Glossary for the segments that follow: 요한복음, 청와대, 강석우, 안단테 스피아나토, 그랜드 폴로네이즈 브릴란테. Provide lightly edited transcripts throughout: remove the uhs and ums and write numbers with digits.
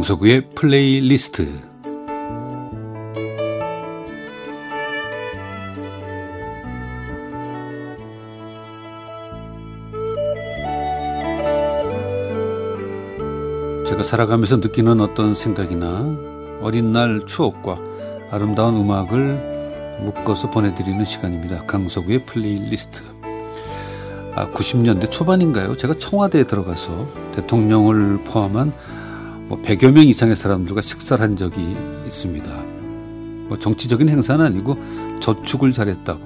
강석우의 플레이리스트. 제가 살아가면서 느끼는 어떤 생각이나 어린 날 추억과 아름다운 음악을 묶어서 보내드리는 시간입니다. 강석우의 플레이리스트. 90년대 초반인가요? 제가 청와대에 들어가서 대통령을 포함한 100여 명 이상의 사람들과 식사를 한 적이 있습니다. 정치적인 행사는 아니고 저축을 잘했다고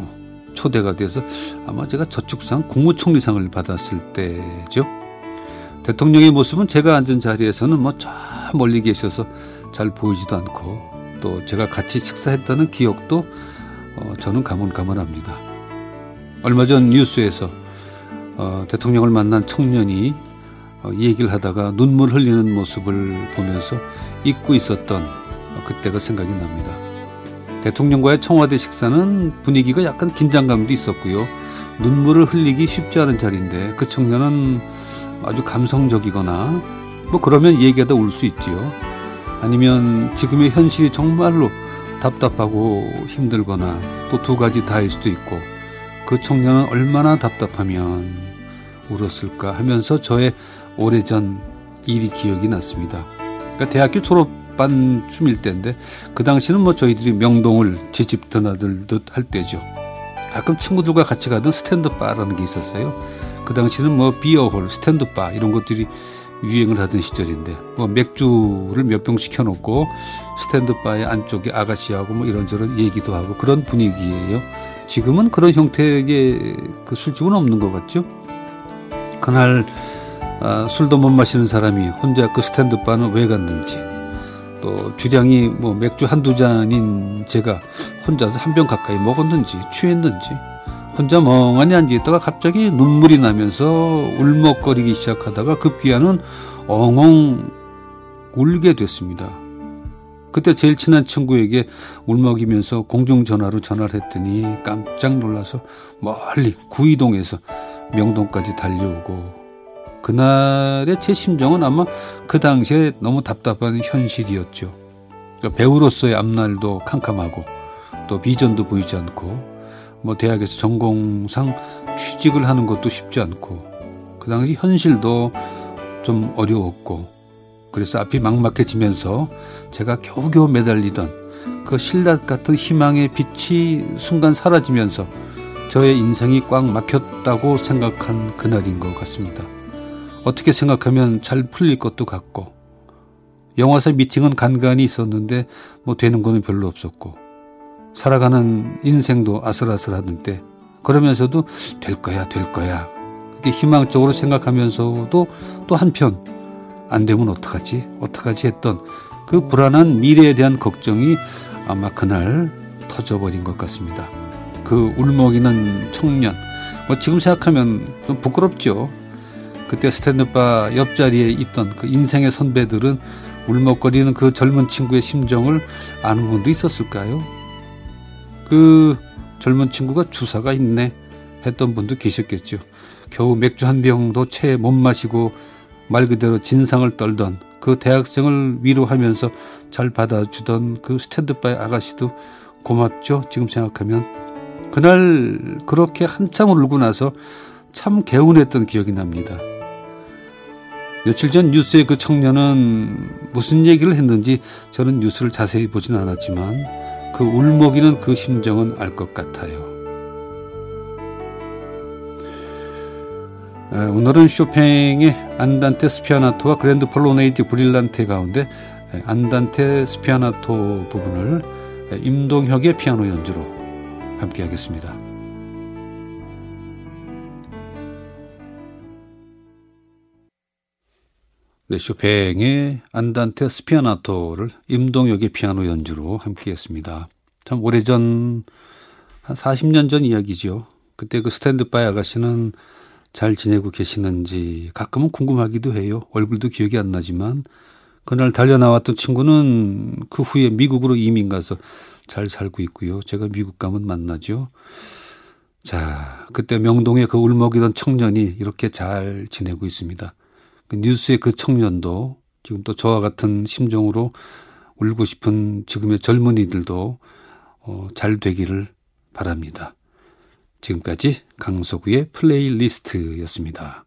초대가 돼서 아마 제가 저축상 국무총리상을 받았을 때죠. 대통령의 모습은 제가 앉은 자리에서는 저 멀리 계셔서 잘 보이지도 않고, 또 제가 같이 식사했다는 기억도 저는 가물가물합니다. 얼마 전 뉴스에서 대통령을 만난 청년이 이 얘기를 하다가 눈물 흘리는 모습을 보면서 잊고 있었던 그때가 생각이 납니다. 대통령과의 청와대 식사는 분위기가 약간 긴장감도 있었고요. 눈물을 흘리기 쉽지 않은 자리인데 그 청년은 아주 감성적이거나 그러면 얘기하다 울 수 있지요. 아니면 지금의 현실이 정말로 답답하고 힘들거나 또 두 가지 다일 수도 있고, 그 청년은 얼마나 답답하면 울었을까 하면서 저의 오래전 일이 기억이 났습니다. 그러니까 대학교 졸업반 쯤일 때인데 그 당시는 저희들이 명동을 제 집 드나들듯 할 때죠. 가끔 친구들과 같이 가던 스탠드바라는 게 있었어요. 그 당시는 비어홀, 스탠드바 이런 것들이 유행을 하던 시절인데 맥주를 몇 병 시켜놓고 스탠드바의 안쪽에 아가씨하고 이런저런 얘기도 하고 그런 분위기예요. 지금은 그런 형태의 술집은 없는 것 같죠. 그날 술도 못 마시는 사람이 혼자 스탠드바는 왜 갔는지, 또 주량이 맥주 한두 잔인 제가 혼자서 한 병 가까이 먹었는지, 취했는지, 혼자 멍하니 앉아있다가 갑자기 눈물이 나면서 울먹거리기 시작하다가 급기야는 엉엉 울게 됐습니다. 그때 제일 친한 친구에게 울먹이면서 공중전화로 전화를 했더니 깜짝 놀라서 멀리 구이동에서 명동까지 달려오고, 그날의 제 심정은 아마 그 당시에 너무 답답한 현실이었죠. 그러니까 배우로서의 앞날도 캄캄하고 또 비전도 보이지 않고, 대학에서 전공상 취직을 하는 것도 쉽지 않고, 그 당시 현실도 좀 어려웠고, 그래서 앞이 막막해지면서 제가 겨우겨우 매달리던 그 실낱 같은 희망의 빛이 순간 사라지면서 저의 인생이 꽉 막혔다고 생각한 그날인 것 같습니다. 어떻게 생각하면 잘 풀릴 것도 같고, 영화사 미팅은 간간이 있었는데 되는 거는 별로 없었고, 살아가는 인생도 아슬아슬하던 때, 그러면서도 될 거야 될 거야 이렇게 희망적으로 생각하면서도 또 한편 안 되면 어떡하지 어떡하지 했던 그 불안한 미래에 대한 걱정이 아마 그날 터져버린 것 같습니다. 그 울먹이는 청년, 지금 생각하면 좀 부끄럽죠. 그때 스탠드바 옆자리에 있던 그 인생의 선배들은 울먹거리는 그 젊은 친구의 심정을 아는 분도 있었을까요? 그 젊은 친구가 주사가 있네 했던 분도 계셨겠죠. 겨우 맥주 한 병도 채 못 마시고 말 그대로 진상을 떨던 그 대학생을 위로하면서 잘 받아주던 그 스탠드바의 아가씨도 고맙죠, 지금 생각하면. 그날 그렇게 한참 울고 나서 참 개운했던 기억이 납니다. 며칠 전 뉴스에 그 청년은 무슨 얘기를 했는지 저는 뉴스를 자세히 보진 않았지만 그 울먹이는 그 심정은 알 것 같아요. 오늘은 쇼팽의 안단테 스피아나토와 그랜드 폴로네이즈 브릴란테 가운데 안단테 스피아나토 부분을 임동혁의 피아노 연주로 함께 하겠습니다. 쇼팽의 안단테 스피아나토를 임동혁의 피아노 연주로 함께했습니다. 참 오래전, 한 40년 전 이야기죠. 그때 그 스탠드바의 아가씨는 잘 지내고 계시는지 가끔은 궁금하기도 해요. 얼굴도 기억이 안 나지만 그날 달려나왔던 친구는 그 후에 미국으로 이민 가서 잘 살고 있고요. 제가 미국 가면 만나죠. 자, 그때 명동에 그 울먹이던 청년이 이렇게 잘 지내고 있습니다. 뉴스의 그 청년도 지금 또 저와 같은 심정으로 울고 싶은 지금의 젊은이들도 잘 되기를 바랍니다. 지금까지 강석우의 플레이리스트였습니다.